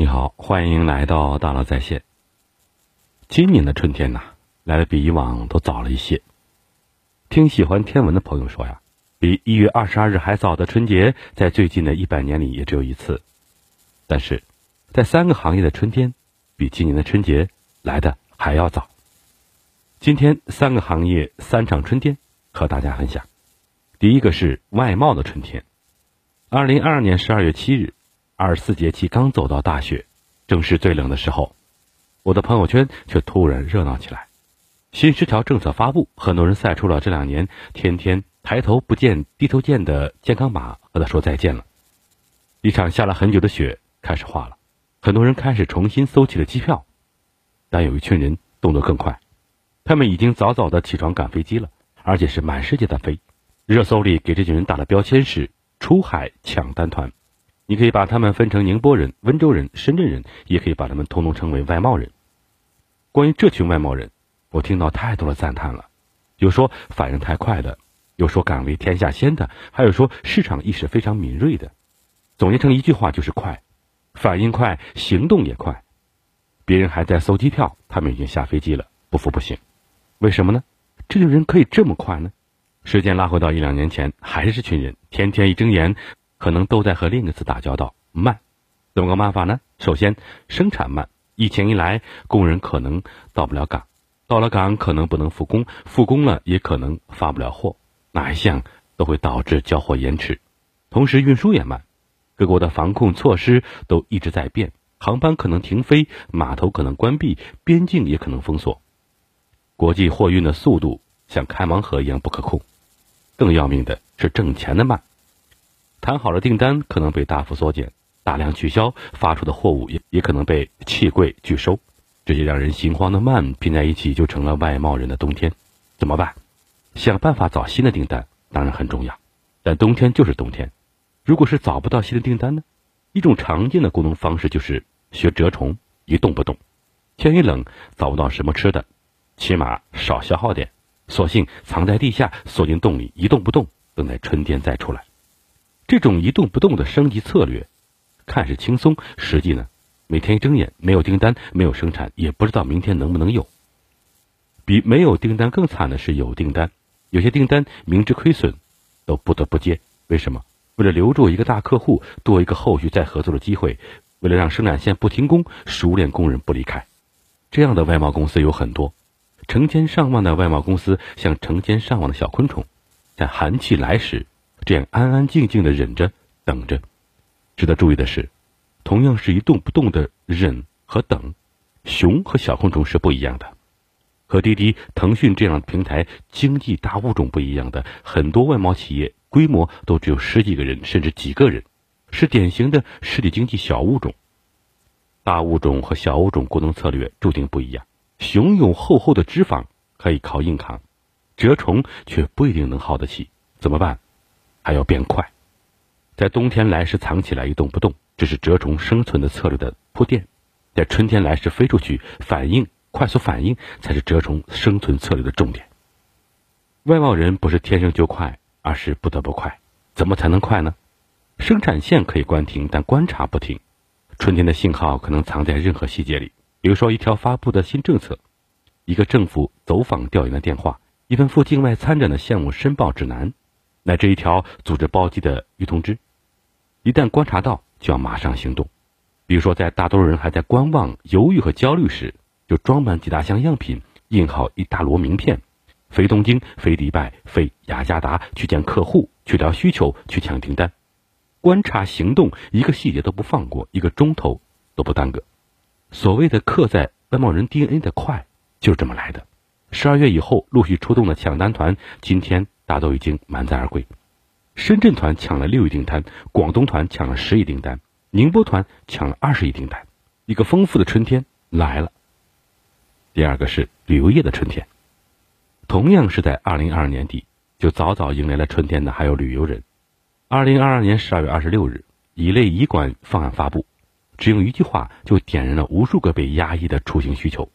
你好，欢迎来到大佬在线。今年的春天呢，来的比以往都早了一些。听喜欢天文的朋友说呀，比1月22日还早的春节，在最近的100年里也只有一次。但是，在3个行业的春天，比今年的春节来的还要早。今天3个行业3场春天和大家分享。第一个是外贸的春天。2022年12月7日。24节气刚走到大雪，正是最冷的时候，我的朋友圈却突然热闹起来。新十条政策发布，很多人晒出了这2年天天抬头不见低头见的健康码，和他说再见了。一场下了很久的雪开始化了，很多人开始重新搜起了机票，但有一群人动作更快，他们已经早早的起床赶飞机了，而且是满世界的飞。热搜里给这群人打的标签是出海抢单团。你可以把他们分成宁波人、温州人、深圳人，也可以把他们统统称为外贸人。关于这群外贸人，我听到太多的赞叹了，有说反应太快的，有说敢为天下先的，还有说市场意识非常敏锐的。总结成一句话就是快，反应快，行动也快。别人还在搜机票，他们已经下飞机了，不服不行。为什么呢？这群人可以这么快呢？时间拉回到1-2年前，还是这群人天天一睁眼可能都在和另一个词打交道，慢。怎么个慢法呢？首先，生产慢。疫情一来，工人可能到不了岗，到了岗可能不能复工，复工了也可能发不了货，哪一项都会导致交货延迟。同时，运输也慢，各国的防控措施都一直在变，航班可能停飞，码头可能关闭，边境也可能封锁。国际货运的速度像开盲盒一样不可控。更要命的是挣钱的慢。谈好的订单可能被大幅缩减，大量取消，发出的货物也可能被弃柜拒收。这些让人心慌的慢拼在一起，就成了外贸人的冬天。怎么办？想办法找新的订单当然很重要，但冬天就是冬天。如果是找不到新的订单呢？一种常见的沟通方式就是学蛰虫，一动不动。天一冷找不到什么吃的，起码少消耗点，索性藏在地下，缩进洞里一动不动，等待春天再出来。这种一动不动的升级策略看似轻松，实际呢，每天一睁眼没有订单，没有生产，也不知道明天能不能有。比没有订单更惨的是有订单，有些订单明知亏损都不得不接。为什么？为了留住一个大客户，多一个后续再合作的机会，为了让生产线不停工，熟练工人不离开。这样的外贸公司有很多，成千上万的外贸公司像成千上万的小昆虫，在寒气来时这样安安静静的忍着等着。值得注意的是，同样是一动不动的忍和等，熊和小昆虫是不一样的。和滴滴、腾讯这样的平台经济大物种不一样的，很多外贸企业规模都只有十几个人甚至几个人，是典型的实体经济小物种。大物种和小物种沟通策略注定不一样，熊有厚厚的脂肪可以靠硬扛，蛰虫却不一定能耗得起。怎么办？还要变快。在冬天来时藏起来一动不动，这是蛰虫生存的策略的铺垫。在春天来时飞出去，反应快速反应才是蛰虫生存策略的重点。外贸人不是天生就快，而是不得不快。怎么才能快呢？生产线可以关停，但观察不停。春天的信号可能藏在任何细节里，比如说一条发布的新政策，一个政府走访调研的电话，一份赴境外参展的项目申报指南，乃至一条组织包机的预通知。一旦观察到，就要马上行动。比如说，在大多数人还在观望、犹豫和焦虑时，就装满几大箱样品，印好一大摞名片，飞东京、飞迪拜、飞雅加达，去见客户，去聊需求，去抢订单。观察行动，一个细节都不放过，一个钟头都不耽搁。所谓的刻在外贸人 DNA 的快，就是这么来的。12月以后陆续出动的抢单团，今天大都已经满载而归。深圳团抢了6亿订单，广东团抢了10亿订单，宁波团抢了20亿订单。一个丰富的春天来了。第二个是旅游业的春天。同样是在2022年底，就早早迎来了春天的还有旅游人。2022年12月26日，乙类乙管方案发布，只用一句话就点燃了无数个被压抑的出行需求。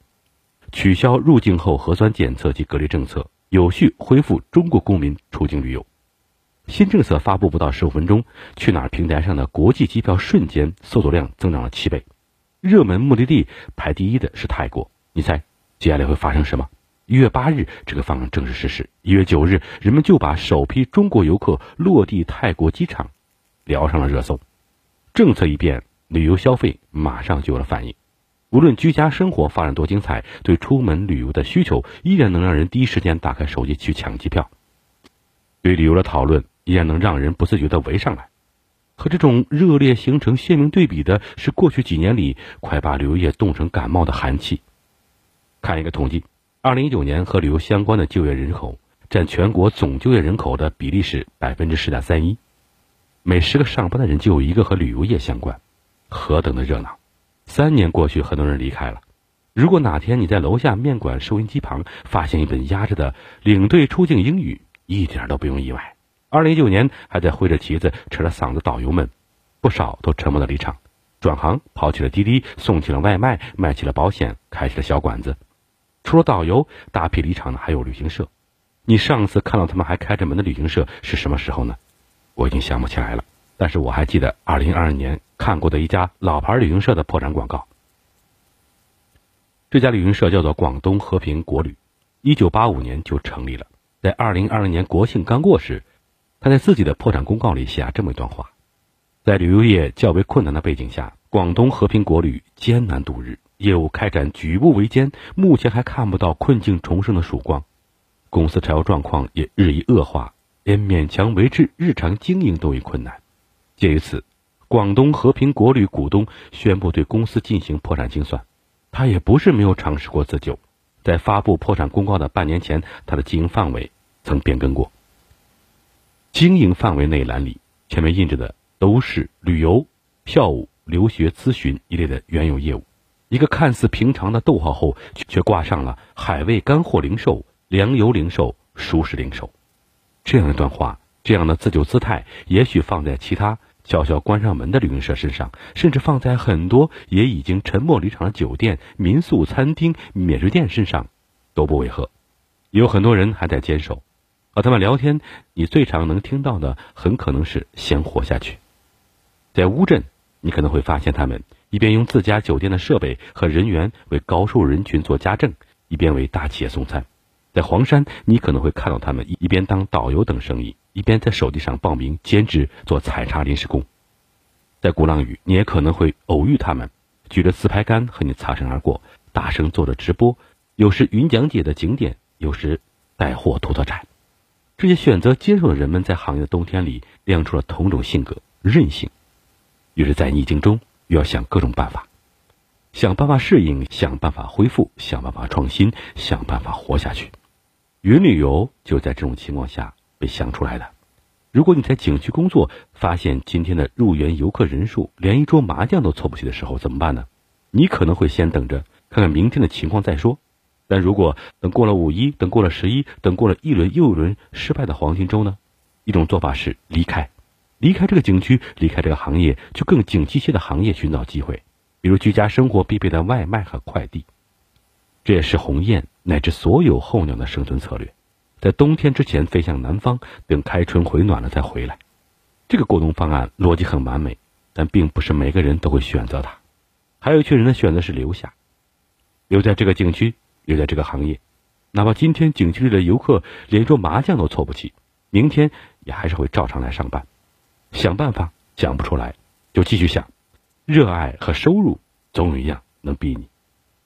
取消入境后核酸检测及隔离政策，有序恢复中国公民出境旅游。新政策发布不到15分钟，去哪儿平台上的国际机票瞬间搜索量增长了7倍，热门目的地排第一的是泰国。你猜接下来会发生什么？1月8日这个方案正式实施，1月9日人们就把首批中国游客落地泰国机场聊上了热搜。政策一变，旅游消费马上就有了反应。无论居家生活发展多精彩，对出门旅游的需求依然能让人第一时间打开手机去抢机票，对旅游的讨论依然能让人不自觉地围上来。和这种热烈形成鲜明对比的是过去几年里快把旅游业冻成感冒的寒气。看一个统计，2019年和旅游相关的就业人口占全国总就业人口的比例是 10.31%， 每10个上班的人就有一个和旅游业相关，何等的热闹。3年过去，很多人离开了。如果哪天你在楼下面馆收银机旁发现一本压着的《领队出境英语》，一点都不用意外。2019年还在挥着旗子扯着嗓子导游们，不少都沉默的离场，转行跑起了滴滴，送起了外卖，卖起了保险，开起了小馆子。除了导游，大批离场的还有旅行社。你上次看到他们还开着门的旅行社是什么时候呢？我已经想不起来了，但是我还记得2022年看过的一家老牌旅行社的破产广告。这家旅行社叫做广东和平国旅，1985年就成立了。在2020年国庆刚过时，他在自己的破产公告里写下这么一段话：在旅游业较为困难的背景下，广东和平国旅艰难度日，业务开展举步维艰，目前还看不到困境重生的曙光，公司财务状况也日益恶化，连勉强维持日常经营都已困难。鉴于此，广东和平国旅股东宣布对公司进行破产清算。他也不是没有尝试过自救，在发布破产公告的半年前，他的经营范围曾变更过。经营范围内栏里前面印着的都是旅游、票务、留学咨询一类的原有业务，一个看似平常的逗号后却挂上了海味干货零售、粮油零售、熟食零售。这样一段话，这样的自救姿态，也许放在其他悄悄关上门的旅行社身上，甚至放在很多也已经沉默离场的酒店、民宿、餐厅、免税店身上都不违和。也有很多人还在坚守，和他们聊天，你最常能听到的很可能是先活下去。在乌镇，你可能会发现他们一边用自家酒店的设备和人员为高收入人群做家政，一边为大企业送餐。在黄山，你可能会看到他们一边当导游等生意，一边在手机上报名兼职做采茶临时工。在鼓浪屿，你也可能会偶遇他们举着自拍杆和你擦身而过，大声做着直播，有时云讲解的景点，有时带货土特产。这些选择接受的人们在行业的冬天里亮出了同种性格，韧性。于是在逆境中又要想各种办法，想办法适应，想办法恢复，想办法创新，想办法活下去。云旅游就在这种情况下被想出来的。如果你在景区工作，发现今天的入园游客人数连一桌麻将都凑不齐的时候，怎么办呢？你可能会先等着看看明天的情况再说。但如果等过了五一，等过了十一，等过了一轮又一轮失败的黄金周呢？一种做法是离开，离开这个景区，离开这个行业，去更景气些的行业寻找机会，比如居家生活必备的外卖和快递。这也是鸿雁乃至所有候鸟的生存策略，在冬天之前飞向南方，等开春回暖了再回来。这个过冬方案逻辑很完美，但并不是每个人都会选择它。还有一群人的选择是留下，留在这个景区，留在这个行业，哪怕今天景区里的游客连一桌麻将都凑不齐，明天也还是会照常来上班。想办法，想不出来就继续想，热爱和收入总有一样能逼你。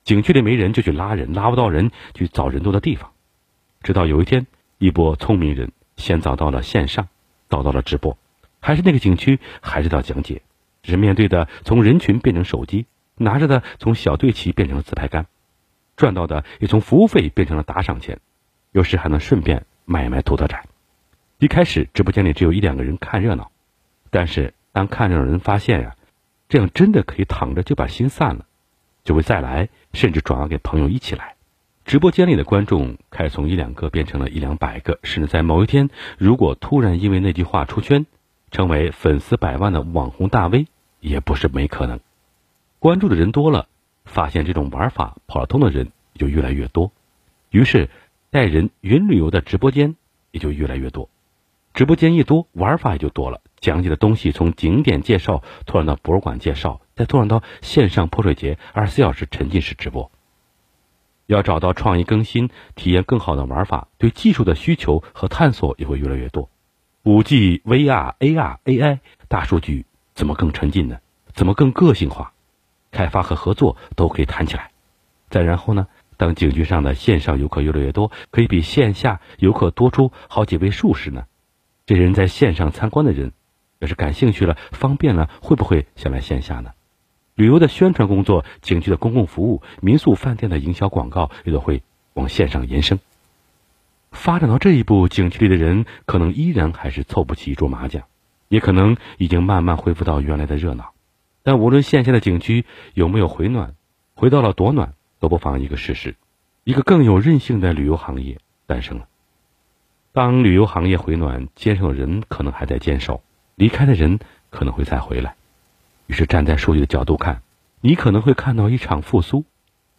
景区里没人就去拉人，拉不到人去找人多的地方。直到有一天，一波聪明人先找到了线上，找到了直播，还是那个景区，还是到讲解，只是面对的从人群变成手机，拿着的从小队旗变成了自拍杆，赚到的也从服务费变成了打赏钱，有时还能顺便买卖土特产。一开始直播间里只有一两个人看热闹，但是当看热闹人发现这样真的可以躺着就把心散了，就会再来，甚至转让给朋友一起来。直播间里的观众开始从一两个变成了一两百个，甚至在某一天，如果突然因为那句话出圈，成为粉丝百万的网红大 V 也不是没可能。关注的人多了，发现这种玩法跑得通的人就越来越多，于是带人云旅游的直播间也就越来越多。直播间一多，玩法也就多了，讲解的东西从景点介绍拓展到博物馆介绍，再拓展到线上泼水节24小时沉浸式直播。要找到创意更新、体验更好的玩法，对技术的需求和探索也会越来越多。5G、VR、AR、AI、大数据怎么更沉浸呢？怎么更个性化？开发和合作都可以谈起来。再然后呢？当景区上的线上游客越来越多，可以比线下游客多出好几位数时呢，这人在线上参观的人要是感兴趣了、方便了，会不会想来线下呢？旅游的宣传工作、景区的公共服务、民宿饭店的营销广告也都会往线上延伸。发展到这一步，景区里的人可能依然还是凑不齐一桌麻将，也可能已经慢慢恢复到原来的热闹。但无论线下的景区有没有回暖，回到了多暖，都不妨一个事实，一个更有韧性的旅游行业诞生了。当旅游行业回暖，坚守的人可能还在坚守，离开的人可能会再回来。于是站在数据的角度看，你可能会看到一场复苏，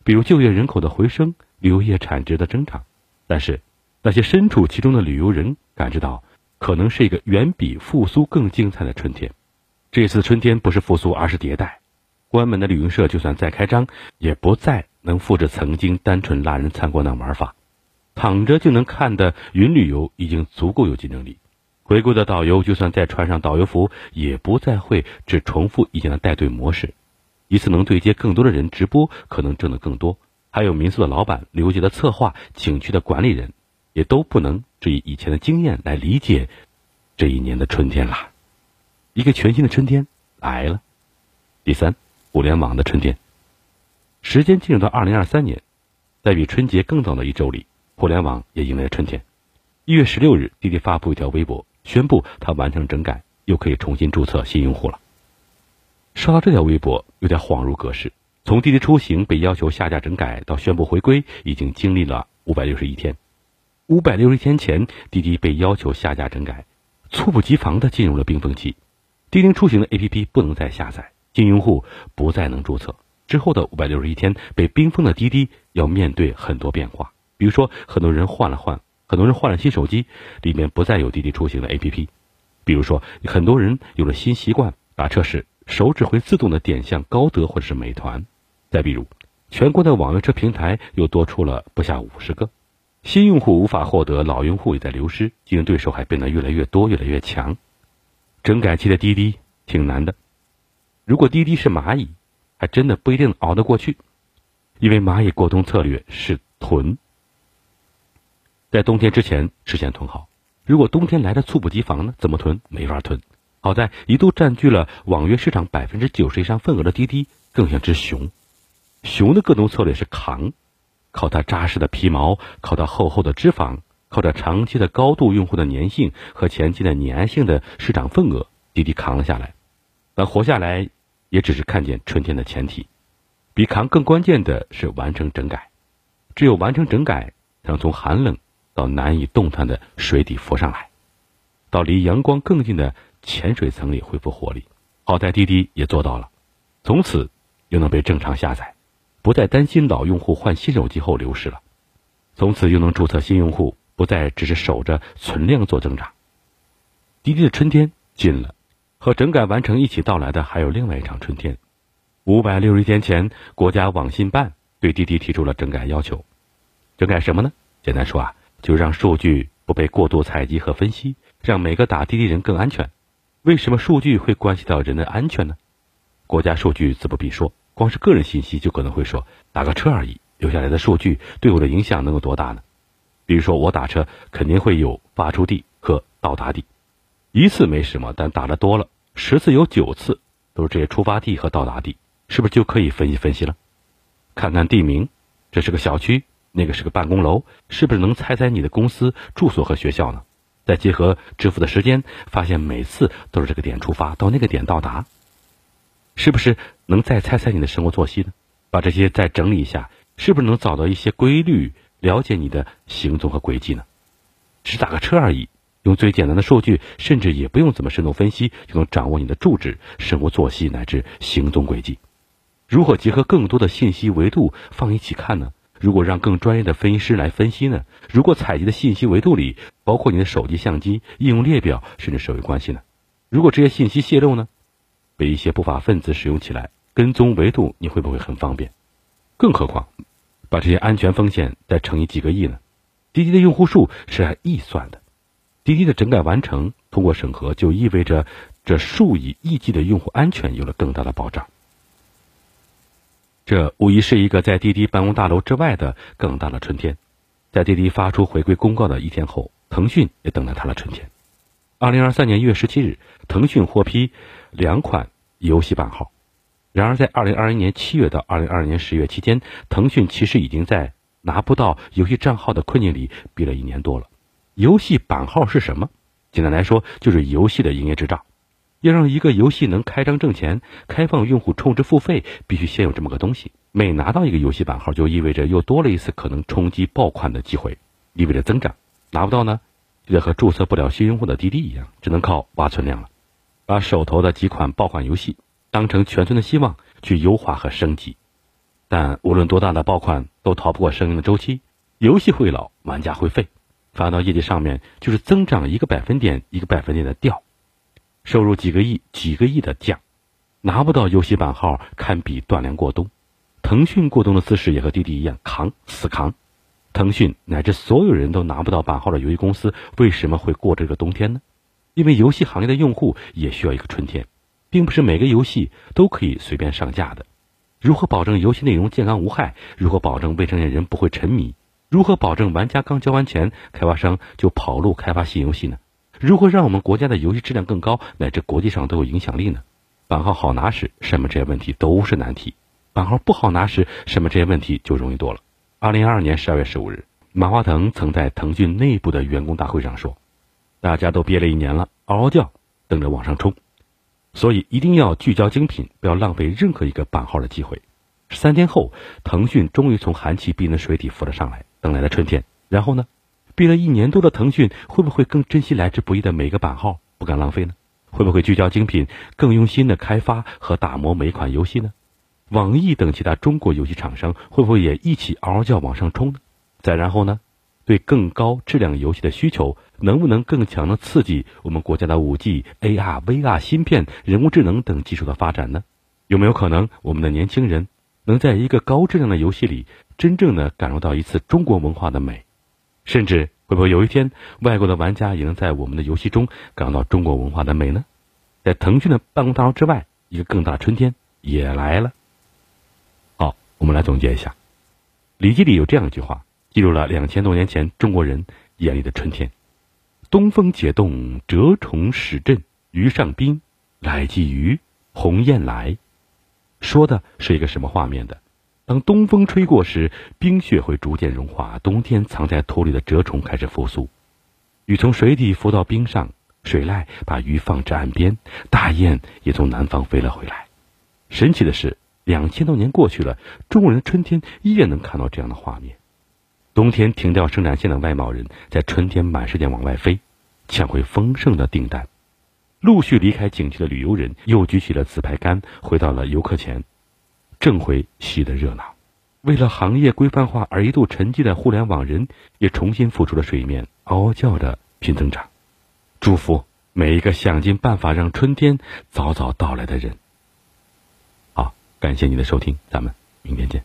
比如就业人口的回升，旅游业产值的增长。但是那些身处其中的旅游人感知到，可能是一个远比复苏更精彩的春天。这次春天不是复苏，而是迭代。关门的旅行社就算再开张，也不再能复制曾经单纯拉人参观的玩法。躺着就能看的云旅游已经足够有竞争力，回归的导游就算再穿上导游服，也不再会只重复以前的带队模式。一次能对接更多的人，直播可能挣得更多。还有民宿的老板、旅游节的策划、景区的管理人，也都不能只以以前的经验来理解这一年的春天啦。一个全新的春天来了。第3，互联网的春天。时间进入到2023年，在比春节更早的一周里，互联网也迎来了春天。1月16日，滴滴发布一条微博，宣布它完成整改，又可以重新注册新用户了。刷到这条微博，有点恍如隔世。从滴滴出行被要求下架整改到宣布回归，已经经历了561天。561天前，滴滴被要求下架整改，猝不及防地进入了冰封期。滴滴出行的 APP 不能再下载，新用户不再能注册。之后的561天，被冰封的滴滴要面对很多变化，比如说很多人换了新手机，里面不再有滴滴出行的 APP， 比如说很多人有了新习惯，打车时手指会自动的点向高德或者是美团。再比如全国的网约车平台又多出了不下50个，新用户无法获得，老用户也在流失，竞争对手还变得越来越多，越来越强。整改期的滴滴挺难的，如果滴滴是蚂蚁，还真的不一定熬得过去，因为蚂蚁过冬策略是囤，在冬天之前实现囤好。如果冬天来的猝不及防呢，怎么囤？没法囤。好在一度占据了网约市场90%以上份额的滴滴更像只熊，熊的各种策略是扛，靠它扎实的皮毛，靠它厚厚的脂肪，靠着长期的高度用户的粘性和前期的粘性的市场份额，滴滴扛了下来。但活下来也只是看见春天的前提，比扛更关键的是完成整改。只有完成整改，才能从寒冷到难以动弹的水底浮上来，到离阳光更近的浅水层里恢复活力。好在滴滴也做到了，从此又能被正常下载，不再担心老用户换新手机后流失了，从此又能注册新用户，不再只是守着存量做增长。滴滴的春天近了。和整改完成一起到来的还有另外一场春天。561天前，国家网信办对滴滴提出了整改要求。整改什么呢？简单说啊，就让数据不被过度采集和分析，让每个打滴滴人更安全。为什么数据会关系到人的安全呢？国家数据自不必说，光是个人信息就可能会说，打个车而已，留下来的数据对我的影响能有多大呢？比如说我打车肯定会有发出地和到达地，一次没什么，但打得多了，10次有9次都是这些出发地和到达地，是不是就可以分析分析了？看看地名，这是个小区，那个是个办公楼，是不是能猜猜你的公司、住所和学校呢？再结合支付的时间，发现每次都是这个点出发，到那个点到达，是不是能再猜猜你的生活作息呢？把这些再整理一下，是不是能找到一些规律，了解你的行踪和轨迹呢？只打个车而已，用最简单的数据，甚至也不用怎么深度分析，就能掌握你的住址、生活作息乃至行踪轨迹。如何结合更多的信息维度放一起看呢？如果让更专业的分析师来分析呢？如果采集的信息维度里包括你的手机相机、应用列表，甚至社会关系呢？如果这些信息泄露呢，被一些不法分子使用起来，跟踪维度你会不会很方便？更何况把这些安全风险再乘以几个亿呢？滴滴的用户数是按亿算的，滴滴的整改完成通过审核，就意味着这数以亿计的用户安全有了更大的保障。这无疑是一个在滴滴办公大楼之外的更大的春天。在滴滴发出回归公告的一天后，腾讯也等待它的春天。2023年1月17日，腾讯获批2款游戏版号。然而在2021年7月到2022年10月期间，腾讯其实已经在拿不到游戏账号的困境里憋了1年多了。游戏版号是什么？简单来说，就是游戏的营业执照。要让一个游戏能开张挣钱，开放用户充值付费，必须先有这么个东西。每拿到一个游戏版号，就意味着又多了一次可能冲击爆款的机会，意味着增长。拿不到呢，就得和注册不了新用户的滴滴一样，只能靠挖存量了。把手头的几款爆款游戏当成全村的希望去优化和升级。但无论多大的爆款，都逃不过生命的周期，游戏会老，玩家会废，发到业绩上面就是增长1个百分点1个百分点的掉。收入几个亿的降，拿不到游戏版号堪比断粮过冬。腾讯过冬的姿势也和滴滴一样，死扛。腾讯乃至所有人都拿不到版号的游戏公司，为什么会过这个冬天呢？因为游戏行业的用户也需要一个春天，并不是每个游戏都可以随便上架的。如何保证游戏内容健康无害？如何保证未成年人不会沉迷？如何保证玩家刚交完钱，开发商就跑路开发新游戏呢？如何让我们国家的游戏质量更高，乃至国际上都有影响力呢？版号好拿时，什么这些问题都是难题；版号不好拿时，什么这些问题就容易多了。2022年12月15日，马化腾曾在腾讯内部的员工大会上说：“大家都憋了1年了，嗷嗷叫，等着往上冲，所以一定要聚焦精品，不要浪费任何一个版号的机会。”13天后，腾讯终于从寒气逼人的水底浮了上来，等来了春天。然后呢？憋了1年多的腾讯，会不会更珍惜来之不易的每个版号，不敢浪费呢？会不会聚焦精品，更用心的开发和打磨每款游戏呢？网易等其他中国游戏厂商会不会也一起嗷嗷叫往上冲呢？再然后呢？对更高质量游戏的需求，能不能更强的刺激我们国家的 5G、AR、VR 芯片、人工智能等技术的发展呢？有没有可能我们的年轻人能在一个高质量的游戏里，真正的感受到一次中国文化的美？甚至会不会有一天，外国的玩家也能在我们的游戏中感到中国文化的美呢？在腾讯的办公大楼之外，一个更大的春天也来了。好，我们来总结一下，《礼记》里有这样一句话，记录了2000多年前中国人眼里的春天：“东风解冻，蛰虫始振，鱼上宾，乃鲫鱼，鸿雁来。”说的是一个什么画面的？当东风吹过时，冰雪会逐渐融化，冬天藏在土里的蛰虫开始复苏，鱼从水底浮到冰上，水濑把鱼放至岸边，大雁也从南方飞了回来。神奇的是，2000多年过去了，中国人的春天依然能看到这样的画面：冬天停掉生产线的外贸人，在春天满世界往外飞，抢回丰盛的订单；陆续离开景区的旅游人，又举起了自拍杆，回到了游客前，正回西的热闹。为了行业规范化而一度沉寂的互联网人，也重新浮出了水面，嗷嗷叫着拼增长。祝福每一个想尽办法让春天早早到来的人。好，感谢你的收听，咱们明天见。